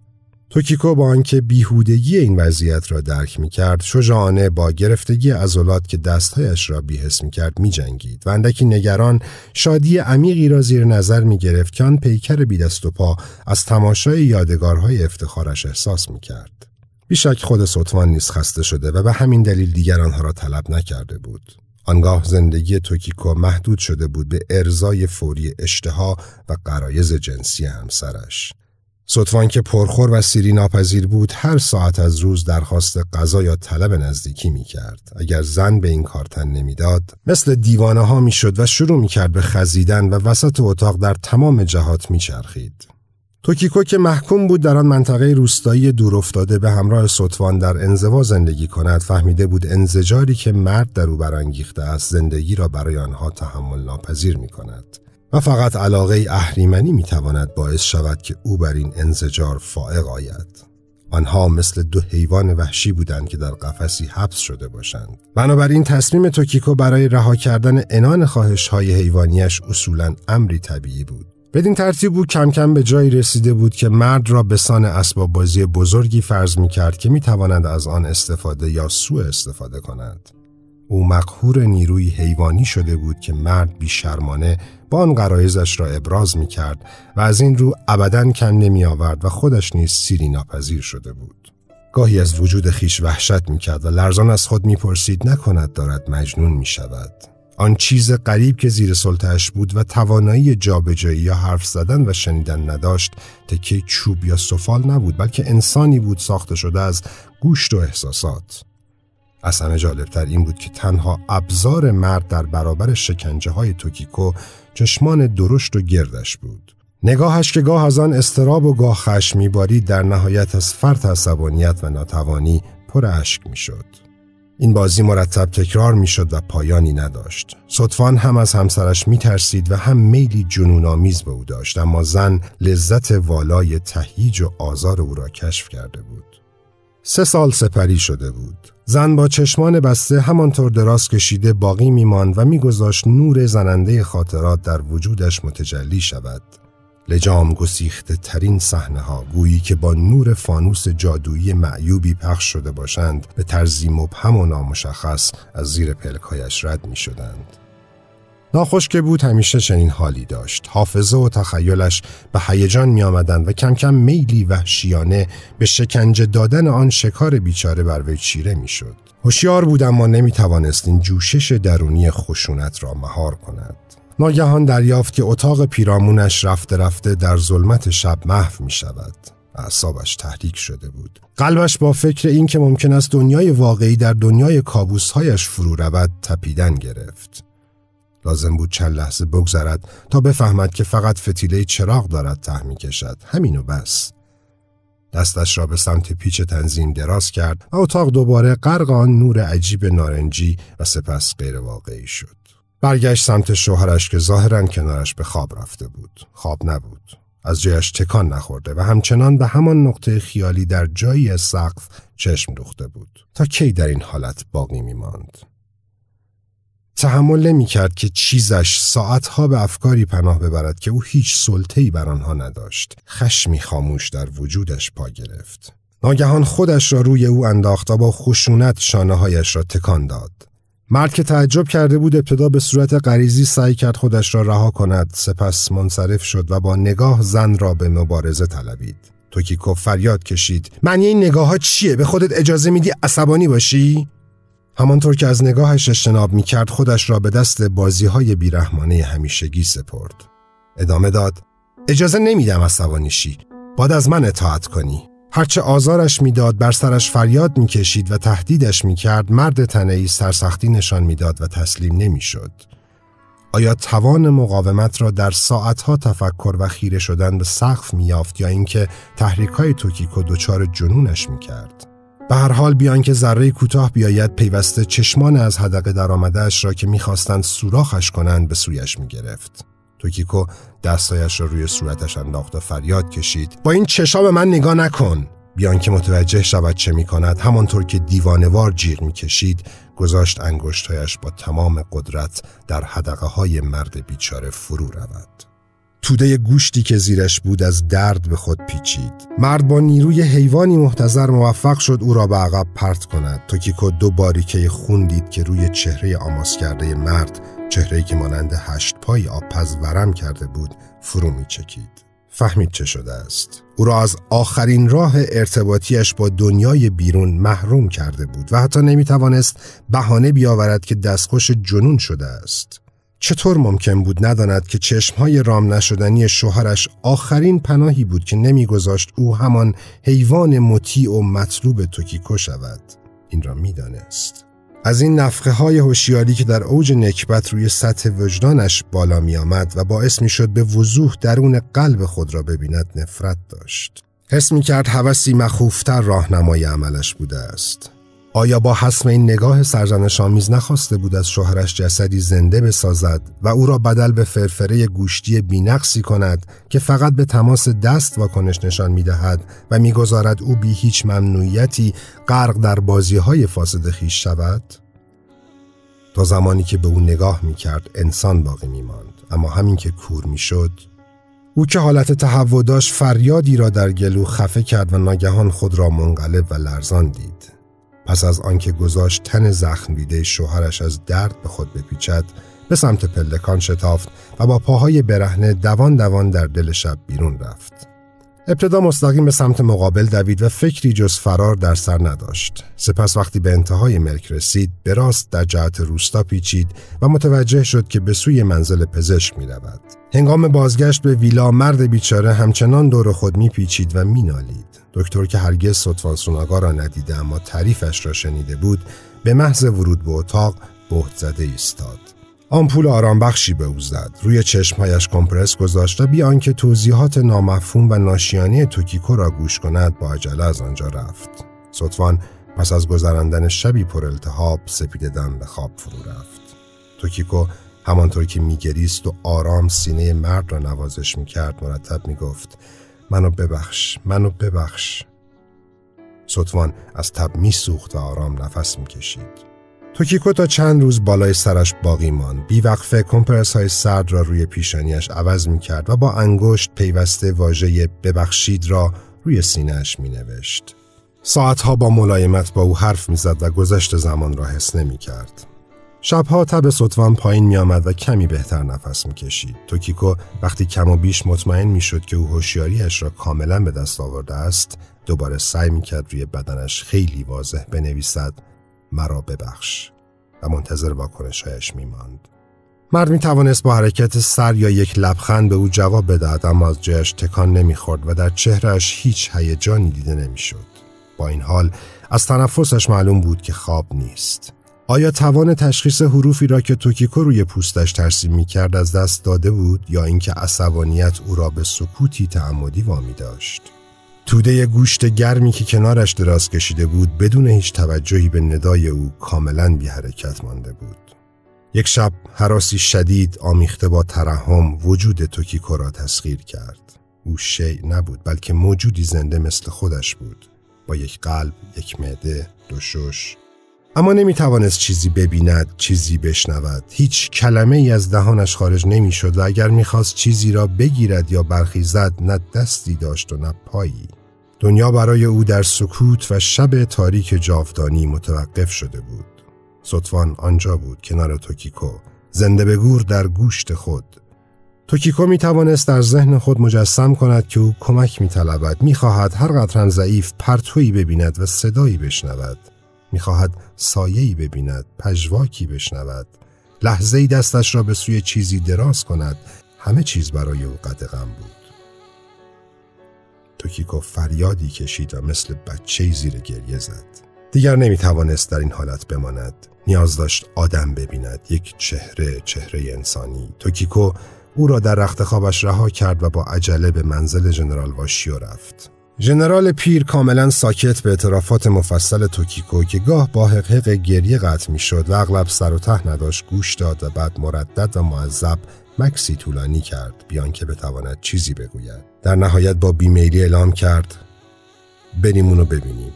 توکیکو با آنکه بیهودگی این وضعیت را درک می‌کرد، شجاعانه با گرفتگی عضلات که دست‌هایش را بی‌حس می‌کرد می‌جنگید و اندکی نگران شادی عمیقی را زیر نظر می‌گرفت که آن پیکر بی‌دست و پا از تماشای یادگارهای افتخارش احساس می‌کرد. بیشک خود ستوان نیز خسته شده و به همین دلیل دیگر آنها را طلب نکرده بود. آنگاه زندگی توکیکو محدود شده بود به ارضای فوری اشتها و غرایز جنسی همسرش. ستوان که پرخور و سیری ناپذیر بود، هر ساعت از روز درخواست غذا یا طلب نزدیکی می کرد. اگر زن به این کار تن نمی داد، مثل دیوانه ها می شد و شروع می کرد به خزیدن و وسط اتاق در تمام جهات می چرخید. توکیکو که محکوم بود در آن منطقه روستایی دورافتاده به همراه ستوان در انزوا زندگی کند، فهمیده بود انزجاری که مرد در او برانگیخته است زندگی را برای آنها تحمل ناپذیر می کند و فقط علاقه اهریمنی می تواند باعث شود که او بر این انزجار فائق آید. آنها مثل دو حیوان وحشی بودند که در قفسی حبس شده باشند. بنابراین تصمیم توکیکو برای رها کردن عنان خواهش‌های حیوانیش اصولاً امری طبیعی بود. بدین ترتیب بود کم کم به جایی رسیده بود که مرد را به سان اسباب بازی بزرگی فرض می کرد که می توانند از آن استفاده یا سوء استفاده کنند. او مقهور نیروی حیوانی شده بود که مرد بی‌شرمانه با آن غرایزش را ابراز می کرد و از این رو ابداً کم نمی آورد و خودش نیز سیری ناپذیر شده بود. گاهی از وجود خیش وحشت می کرد و لرزان از خود می پرسید نکند دارد مجنون می شود. آن چیز غریب که زیر سلطه‌اش بود و توانایی جابجایی یا حرف زدن و شنیدن نداشت، تکه چوب یا سفال نبود، بلکه انسانی بود ساخته شده از گوشت و احساسات. از همه جالبتر این بود که تنها ابزار مرد در برابر شکنجه‌های توکیکو چشمان درشت و گردش بود. نگاهش که گاه از آن اضطراب و گاه خشم می‌بارید، در نهایت از فرط عصبانیت و ناتوانی پر اشک می‌شد. این بازی مرتب تکرار میشد و پایانی نداشت. صدفان هم از همسرش میترسید و هم میلی جنون‌آمیز به او داشت، اما زن لذت والای تهییج و آزار او را کشف کرده بود. سه سال سپری شده بود. زن با چشمان بسته همانطور دراز کشیده باقی می‌ماند و می‌گذاشت نور زننده خاطرات در وجودش متجلی شود. لجام گسیخته ترین صحنه ها گویی که با نور فانوس جادویی معیوبی پخش شده باشند به طرزی مبهم و نامشخص از زیر پلکایش رد می شدند. ناخوش که بود همیشه چنین حالی داشت. حافظه و تخیلش به هیجان می آمدند و کم کم میلی وحشیانه به شکنجه دادن آن شکار بیچاره بر وی چیره می شد. هوشیار بود اما نمی توانست این جوشش درونی خشونت را مهار کند. ناگهان دریافت که اتاق پیرامونش رفته رفته در ظلمت شب محو می شود. اعصابش تحریک شده بود. قلبش با فکر این که ممکن است دنیای واقعی در دنیای کابوسهایش فرو رود تپیدن گرفت. لازم بود چند لحظه بگذرد تا بفهمد که فقط فتیله چراغ دارد ته می کشد. همینو بس. دستش را به سمت پیچ تنظیم دراز کرد و اتاق دوباره غرق آن نور عجیب نارنجی و سپس غیر واقعی شد. برگشت سمت شوهرش که ظاهراً کنارش به خواب رفته بود. خواب نبود. از جایش تکان نخورده و همچنان به همان نقطه خیالی در جایی از سقف چشم دوخته بود. تا کی در این حالت باقی می‌ماند؟ تحمل نمی‌کرد که چیزش ساعتها به افکاری پناه ببرد که او هیچ سلطه‌ای بر آنها نداشت. خشمی خاموش در وجودش پا گرفت. ناگهان خودش را روی او انداخت و با خشونت شانه‌هایش را تکان داد. مرد که تعجب کرده بود ابتدا به صورت غریزی سعی کرد خودش را رها کند، سپس منصرف شد و با نگاه زن را به مبارزه طلبید. توکیکو فریاد کشید: معنی این نگاه ها چیه؟ به خودت اجازه میدی عصبانی باشی؟ همانطور که از نگاهش اجتناب میکرد خودش را به دست بازی های بیرحمانه همیشگی سپرد. ادامه داد: اجازه نمیدم عصبانی شی، باید از من اطاعت کنی. هرچه آزارش میداد بر سرش فریاد میکشید و تهدیدش میکرد. مرد تنهایی سرسختی نشان میداد و تسلیم نمیشد. آیا توان مقاومت را در ساعتها تفکر و خیره شدن به سقف میافت یا اینکه تحریک‌های توکیکو دچار جنونش میکرد؟ به هر حال بیان که ذره کوتاه بیاید پیوسته چشمان از حدقه درآمده‌اش را که میخواستند سوراخش کنند به سویش میگرفت. توکیکو دستایش را روی صورتش انداخت و فریاد کشید: با این چشا به من نگاه نکن! بیان که متوجه شود چه می کند همانطور که دیوانوار جیغ می کشید گذاشت انگشتایش با تمام قدرت در حدقه های مرد بیچاره فرو رود. توده گوشتی که زیرش بود از درد به خود پیچید. مرد با نیروی حیوانی محتضر موفق شد او را به عقب پرت کند. توکیکو دو باریکه خون دید که روی چهره آماس کرده مرد، چهره‌ای که مانند هشت پای آبپز ورم کرده بود، فرو می‌چکید. فهمید چه شده است. او را از آخرین راه ارتباطیش با دنیای بیرون محروم کرده بود و حتی نمی‌توانست بهانه بیاورد که دستخوش جنون شده است. چطور ممکن بود نداند که چشم‌های رام نشدنی شوهرش آخرین پناهی بود که نمی‌گذاشت او همان حیوان مطیع و مطلوب توکیکو شود؟ این را می‌دانست. از این نفخه‌های هوشیاری که در اوج نکبت روی سطح وجدانش بالا می‌آمد و باعث می‌شد به وضوح درون قلب خود را ببیند نفرت داشت. حس می‌کرد هوسی مخوف‌تر راهنمای عملش بوده است. آیا با حسم این نگاه سرزنش‌آمیز نخواسته بود از شوهرش جسدی زنده بسازد و او را بدل به فرفره گوشتی بی‌نقصی کند که فقط به تماس دست واکنش نشان می‌دهد و می‌گذارد او بی هیچ ممنوعیتی غرق در بازی‌های فاسد خویش شود؟ تا زمانی که به او نگاه می‌کرد انسان باقی می‌ماند، اما همین که کور می‌شد. او که حالت تهوع داشت فریادی را در گلو خفه کرد و ناگهان خود را منقلب و لرزان دید. پس از آنکه گذاشت تن زخم دیده شوهرش از درد به خود بپیچد به سمت پلکان شتافت و با پاهای برهنه دوان دوان در دل شب بیرون رفت. ابتدا مستقیم به سمت مقابل دوید و فکری جز فرار در سر نداشت. سپس وقتی به انتهای ملک رسید به راست در جهت روستا پیچید و متوجه شد که به سوی منزل پزشک می رود. هنگام بازگشت به ویلا مرد بیچاره همچنان دور خود می پیچید و می نالید. دکتر که هرگز سوتوان سوناگا را ندیده اما تعریفش را شنیده بود به محض ورود به اتاق بهت زده ایستاد. آمپول آرام بخشی به او زد، روی چشمهایش کمپرس گذاشت و بی آنکه توضیحات نامفهوم و ناشیانه توکیکو را گوش کند با عجله از آنجا رفت. سوتوان پس از گذراندن شبی پر التهاب سپیده‌دم به خواب فرو رفت. توکیکو همانطور که میگریست و آرام سینه مرد را نوازش میکرد مرتب میگفت منو ببخش، منو ببخش. ستوان از تب میسوخت و آرام نفس میکشید. توکیکو تا چند روز بالای سرش باقی ماند. بیوقفه کمپرس های سرد را روی پیشانیش عوض میکرد و با انگشت پیوسته واژه ببخشید را روی سینهش مینوشت. ساعتها با ملایمت با او حرف میزد و گذشت زمان را حس نمیکرد. شبها تب ستوان پایین می آمد و کمی بهتر نفس می کشید. توکیکو وقتی کم و بیش مطمئن می شد که او هوشیاریش را کاملا به دست آورده است، دوباره سعی می کرد روی بدنش خیلی واضح بنویسد مرا ببخش و منتظر واکنش‌هایش می ماند. مرد می توانست با حرکت سر یا یک لبخند به او جواب بدهد، اما از جایش تکان نمی خورد و در چهرهش هیچ هیجانی دیده نمی شد. با این حال از تنفسش معلوم بود که خواب نیست. آیا توان تشخیص حروفی را که توکیکو روی پوستش ترسیم می‌کرد از دست داده بود یا اینکه عصبانیت او را به سکوتی تعمدی وامی داشت؟ توده گوشت گرمی که کنارش دراز کشیده بود بدون هیچ توجهی به ندای او کاملاً بی حرکت مانده بود. یک شب هراسی شدید آمیخته با ترحم وجود توکیکو را تسخیر کرد. او شیء نبود بلکه موجودی زنده مثل خودش بود، با یک قلب، یک معده، دو شش، اما نمی توانست چیزی ببیند، چیزی بشنود. هیچ کلمه ای از دهانش خارج نمی شد و اگر می خواست چیزی را بگیرد یا برخیزد نه دستی داشت و نه پایی. دنیا برای او در سکوت و شب تاریک جاودانی متوقف شده بود. ستوان آنجا بود کنار توکیکو، زنده به گور در گوشت خود. توکیکو می توانست در ذهن خود مجسم کند که او کمک می طلبد، می خواهد هر قطره ضعیف پرتویی ببیند و صدایی بشنود. می‌خواهد سایه‌ای ببیند، پژواکی بشنود، لحظه‌ای دستش را به سوی چیزی دراز کند. همه چیز برای او قدغن بود. توکیکو فریادی کشید و مثل بچه‌ای زیر گریه زد. دیگر نمی‌توانست در این حالت بماند. نیاز داشت آدم ببیند، یک چهره، چهره انسانی. توکیکو او را در رخت خوابش رها کرد و با عجله به منزل ژنرال واشیو رفت. ژنرال پیر کاملا ساکت به اعترافات مفصل توکیکو که گاه با حقحق گریه قطع می شد و اغلب سر و ته نداشت گوش داد و بعد مردد و معذب مکسی طولانی کرد بیان که بتواند چیزی بگوید. در نهایت با بیمیلی اعلام کرد بریم اونو ببینیم.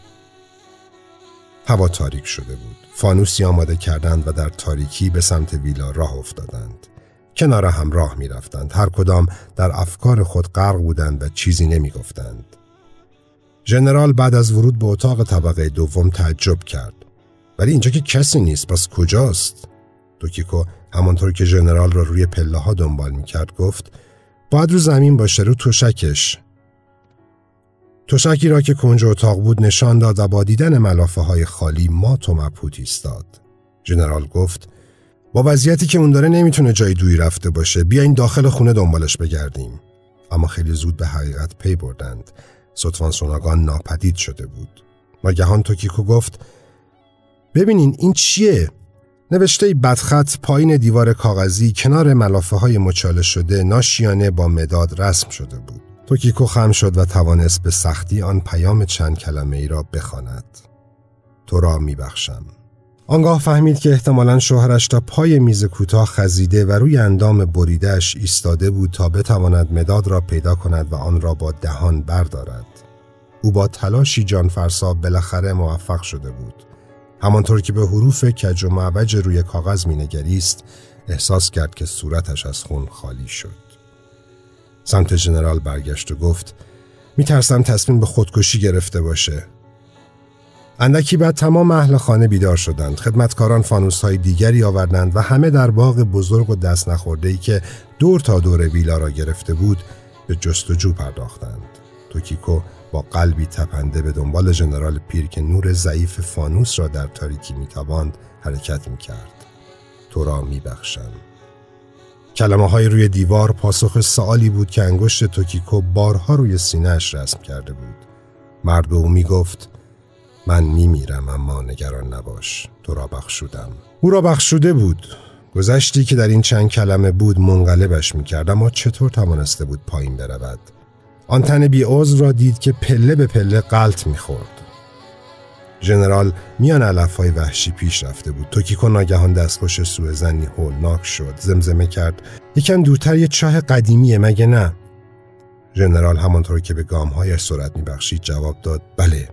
هوا تاریک شده بود. فانوسی آماده کردند و در تاریکی به سمت ویلا راه افتادند. کنار هم راه می رفتند. هر کدام در افکار خود غرق بودند و چیزی نمی گفتند. ژنرال بعد از ورود به اتاق طبقه دوم تعجب کرد. ولی اینجا که کسی نیست، پس کجاست؟ توکیکو همانطور که ژنرال را روی پله ها دنبال میکرد گفت باید رو زمین باشه، رو توشکش. توشکی را که کنج اتاق بود نشان داد و با دیدن ملافه های خالی مات و مبهوت ایستاد. ژنرال گفت با وضعیتی که اون داره نمیتونه جای دوی رفته باشه، بیاین داخل خونه دنبالش بگردیم. اما خیلی زود به حقیقت پی بردند. ستوان سوناگا ناپدید شده بود. ناگهان توکیکو گفت ببینین این چیه؟ نوشته بدخط پایین دیوار کاغذی کنار ملافه های مچاله شده ناشیانه با مداد رسم شده بود. توکیکو خم شد و توانست به سختی آن پیام چند کلمه ای را بخواند. تو را میبخشم. آنگاه فهمید که احتمالاً شوهرش تا پای میز کوتاه خزیده و روی اندام بریده‌اش ایستاده بود تا بتواند مداد را پیدا کند و آن را با دهان بردارد. او با تلاشی جانفرسا بالاخره موفق شده بود. همانطور که به حروف کج و معوج روی کاغذ مینگریست، احساس کرد که صورتش از خون خالی شد. سمت ژنرال برگشت و گفت میترسم تصمیم به خودکشی گرفته باشه. اندکی بعد تمام اهل خانه بیدار شدند. خدمتکاران فانوس‌های دیگری آوردند و همه در باغ بزرگ و دست نخورده‌ای که دور تا دور ویلا را گرفته بود به جستجو پرداختند. توکیکو با قلبی تپنده به دنبال ژنرال پیر که نور ضعیف فانوس را در تاریکی میتاباند حرکت میکرد. تو را میبخشم. کلمه‌های روی دیوار پاسخ سؤالی بود که انگشت توکیکو بارها روی سینه‌اش رسم کرده بود. مرد به او میگفت من میمیرم اما نگران نباش، تو را بخشودم. او را بخشوده بود. گذشتی که در این چند کلمه بود منقلبش میکرد، اما چطور توانسته بود پایین برود؟ آن تن بی‌عضو را دید که پله به پله غلط میخورد. ژنرال میان علف‌های وحشی پیش رفته بود. توکیکو ناگهان دستخوش سوءظنی هولناک شد. زمزمه کرد: یکم دورتر یه چاه قدیمیه مگه نه؟ ژنرال همانطور که به گام‌هایش سرعت می‌بخشید جواب داد: بله.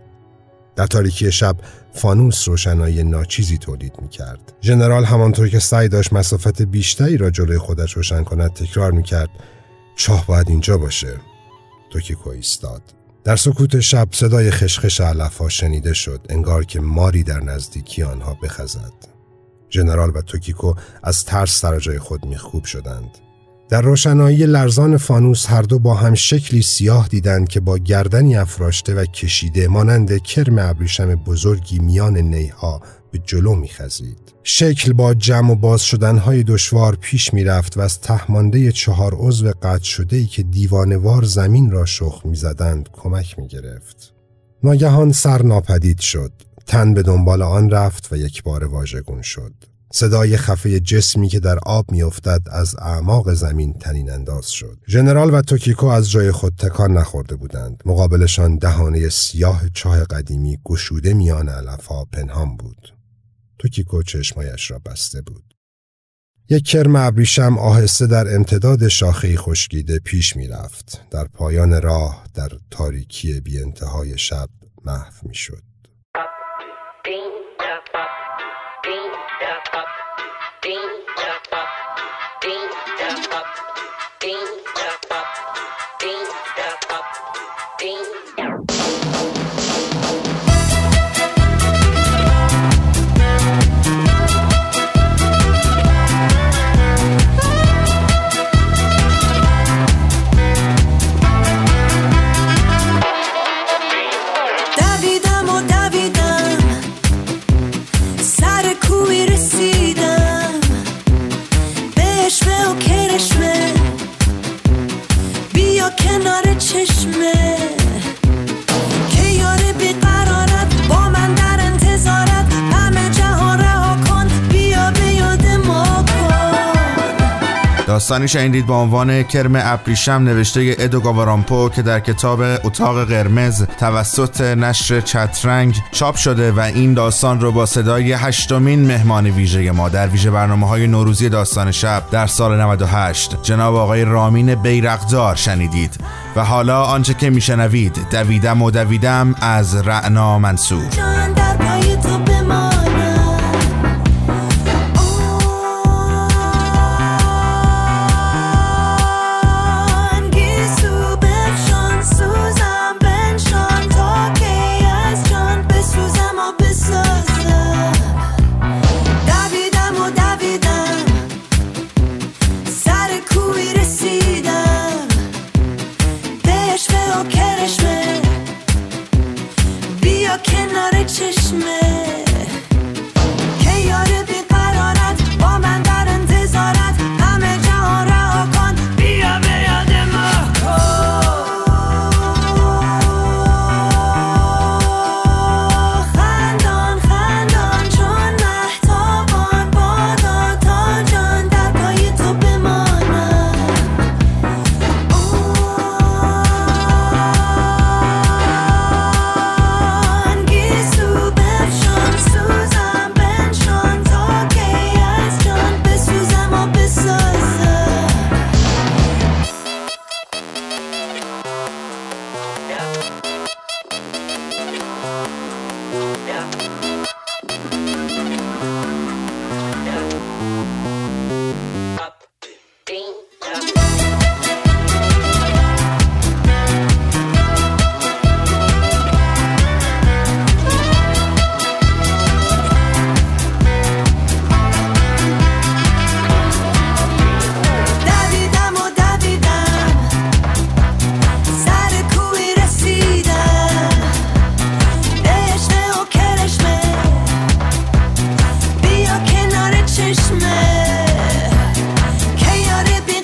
در تاریکی شب فانوس روشنایی ناچیزی تولید می‌کرد. ژنرال همانطور که سعی داشت مسافت بیشتری را جلوی خودش روشن کند تکرار می‌کرد: چاه باید اینجا باشه. توکیکو ایستاد. در سکوت شب صدای خشخش علف‌ها شنیده شد، انگار که ماری در نزدیکی آنها بخزد. ژنرال و توکیکو از ترس سر جای خود میخکوب شدند. در روشنایی لرزان فانوس هر دو با هم شکلی سیاه دیدند که با گردنی افراشته و کشیده مانند کرم ابریشم بزرگی میان نیها به جلو میخزید. شکل با جمع و باز شدنهای دشوار پیش میرفت و از تهمانده چهار عضو قطع شده‌ای که دیوانوار زمین را شخم میزدند کمک میگرفت. ناگهان سر ناپدید شد. تن به دنبال آن رفت و یک بار واژگون شد. صدای خفه جسمی که در آب میافتد از اعماق زمین طنین انداز شد. ژنرال و توکیکو از جای خود تکان نخورده بودند. مقابلشان دهانه سیاه چاه قدیمی گشوده میان علف‌ها پنهان بود. توکیکو چشمایش را بسته بود. یک کرم ابریشم آهسته در امتداد شاخه‌ای خشکیده پیش میرفت. در پایان راه در تاریکی بی انتهای شب محو میشد. داستانی شنیدید با عنوان کرم ابریشم نوشته ادوگاوا رامپو که در کتاب اتاق قرمز توسط نشر چترنگ چاپ شده و این داستان رو با صدای هشتمین مهمان ویژه ما در ویژه برنامه‌های نوروزی داستان شب در سال نود و هشت جناب آقای رامین بیرقدار شنیدید و حالا آنچه که میشنوید دویدم و دویدم از رعنا منصور. چشمه که یاره بین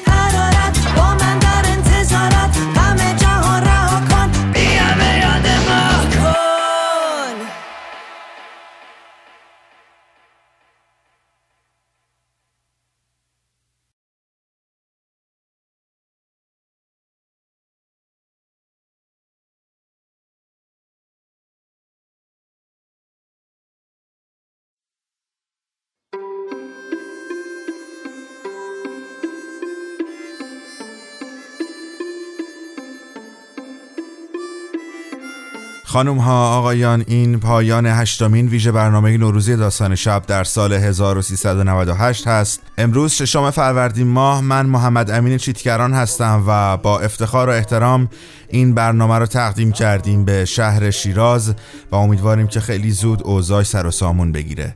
قراره خانم‌ها، آقایان، این پایان هشتمین ویژه برنامه نوروزی داستان شب در سال هزار و سیصد و نود و هشت هست. امروز ششم فروردین ماه، من محمد امین چیتگران هستم و با افتخار و احترام این برنامه رو تقدیم کردیم به شهر شیراز و امیدواریم که خیلی زود اوضاع سر و سامون بگیره.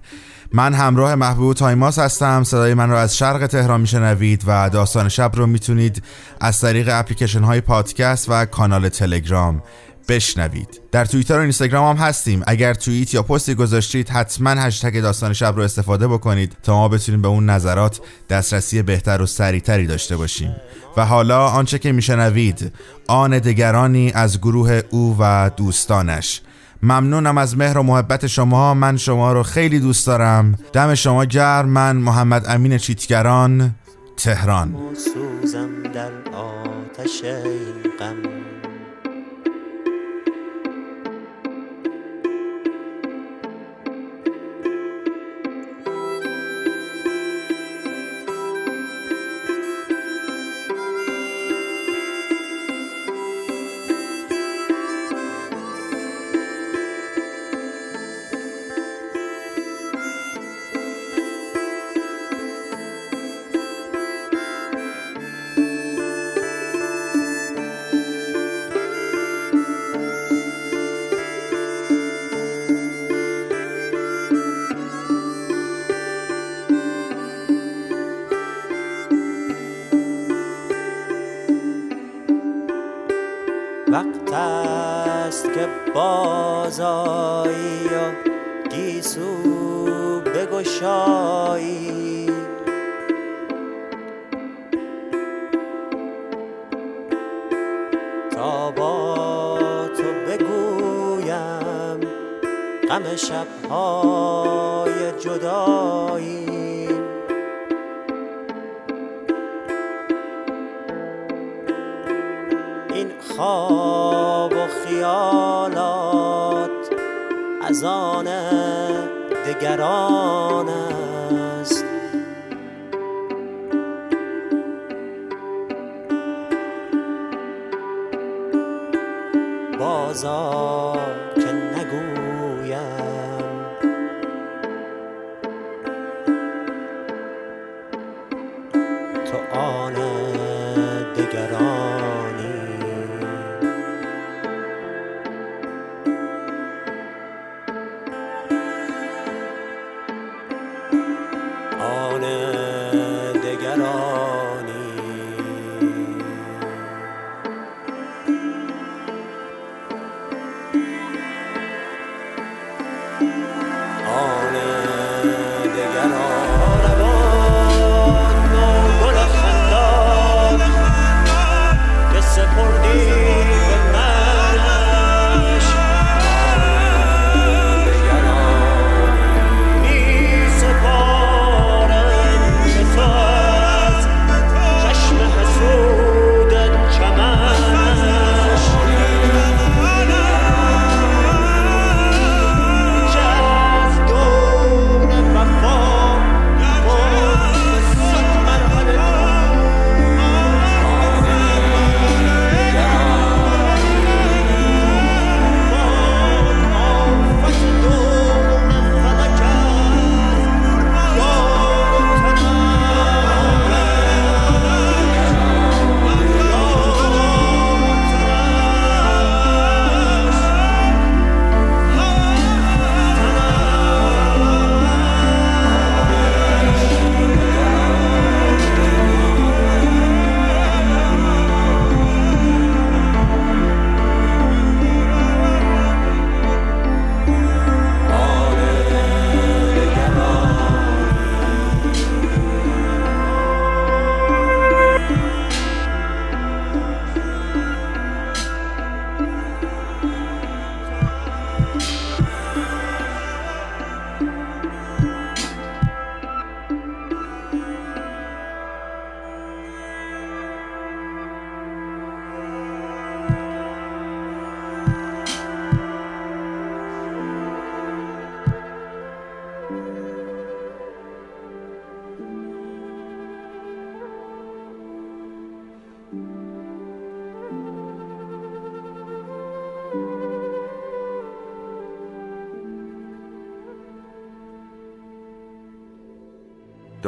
من همراه محبوب تایماز هستم. صدای من رو از شرق تهران میشنوید و داستان شب رو میتونید از طریق اپلیکیشن های پادکست و کانال تلگرام بشنوید. در توییتر و اینستاگرام هم هستیم. اگر توییت یا پستی گذاشتید حتما هشتگ داستان شب رو استفاده بکنید تا ما بتونیم به اون نظرات دسترسی بهتر و سریعتری داشته باشیم. و حالا آنچه که میشنوید، آن دگرانی از گروه او و دوستانش. ممنونم از مهر و محبت شما. من شما رو خیلی دوست دارم. دم شما گرم. من محمد امین چیتگران، تهران. سوزم در آتش غم، وقت است که بازایی و گیسو بگشایی، تا با تو بگویم غم شب‌های جدایی. خواب و خیالات از آن دگران است، بازا که نگویم تو آن دگران.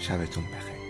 شبتون بخیر.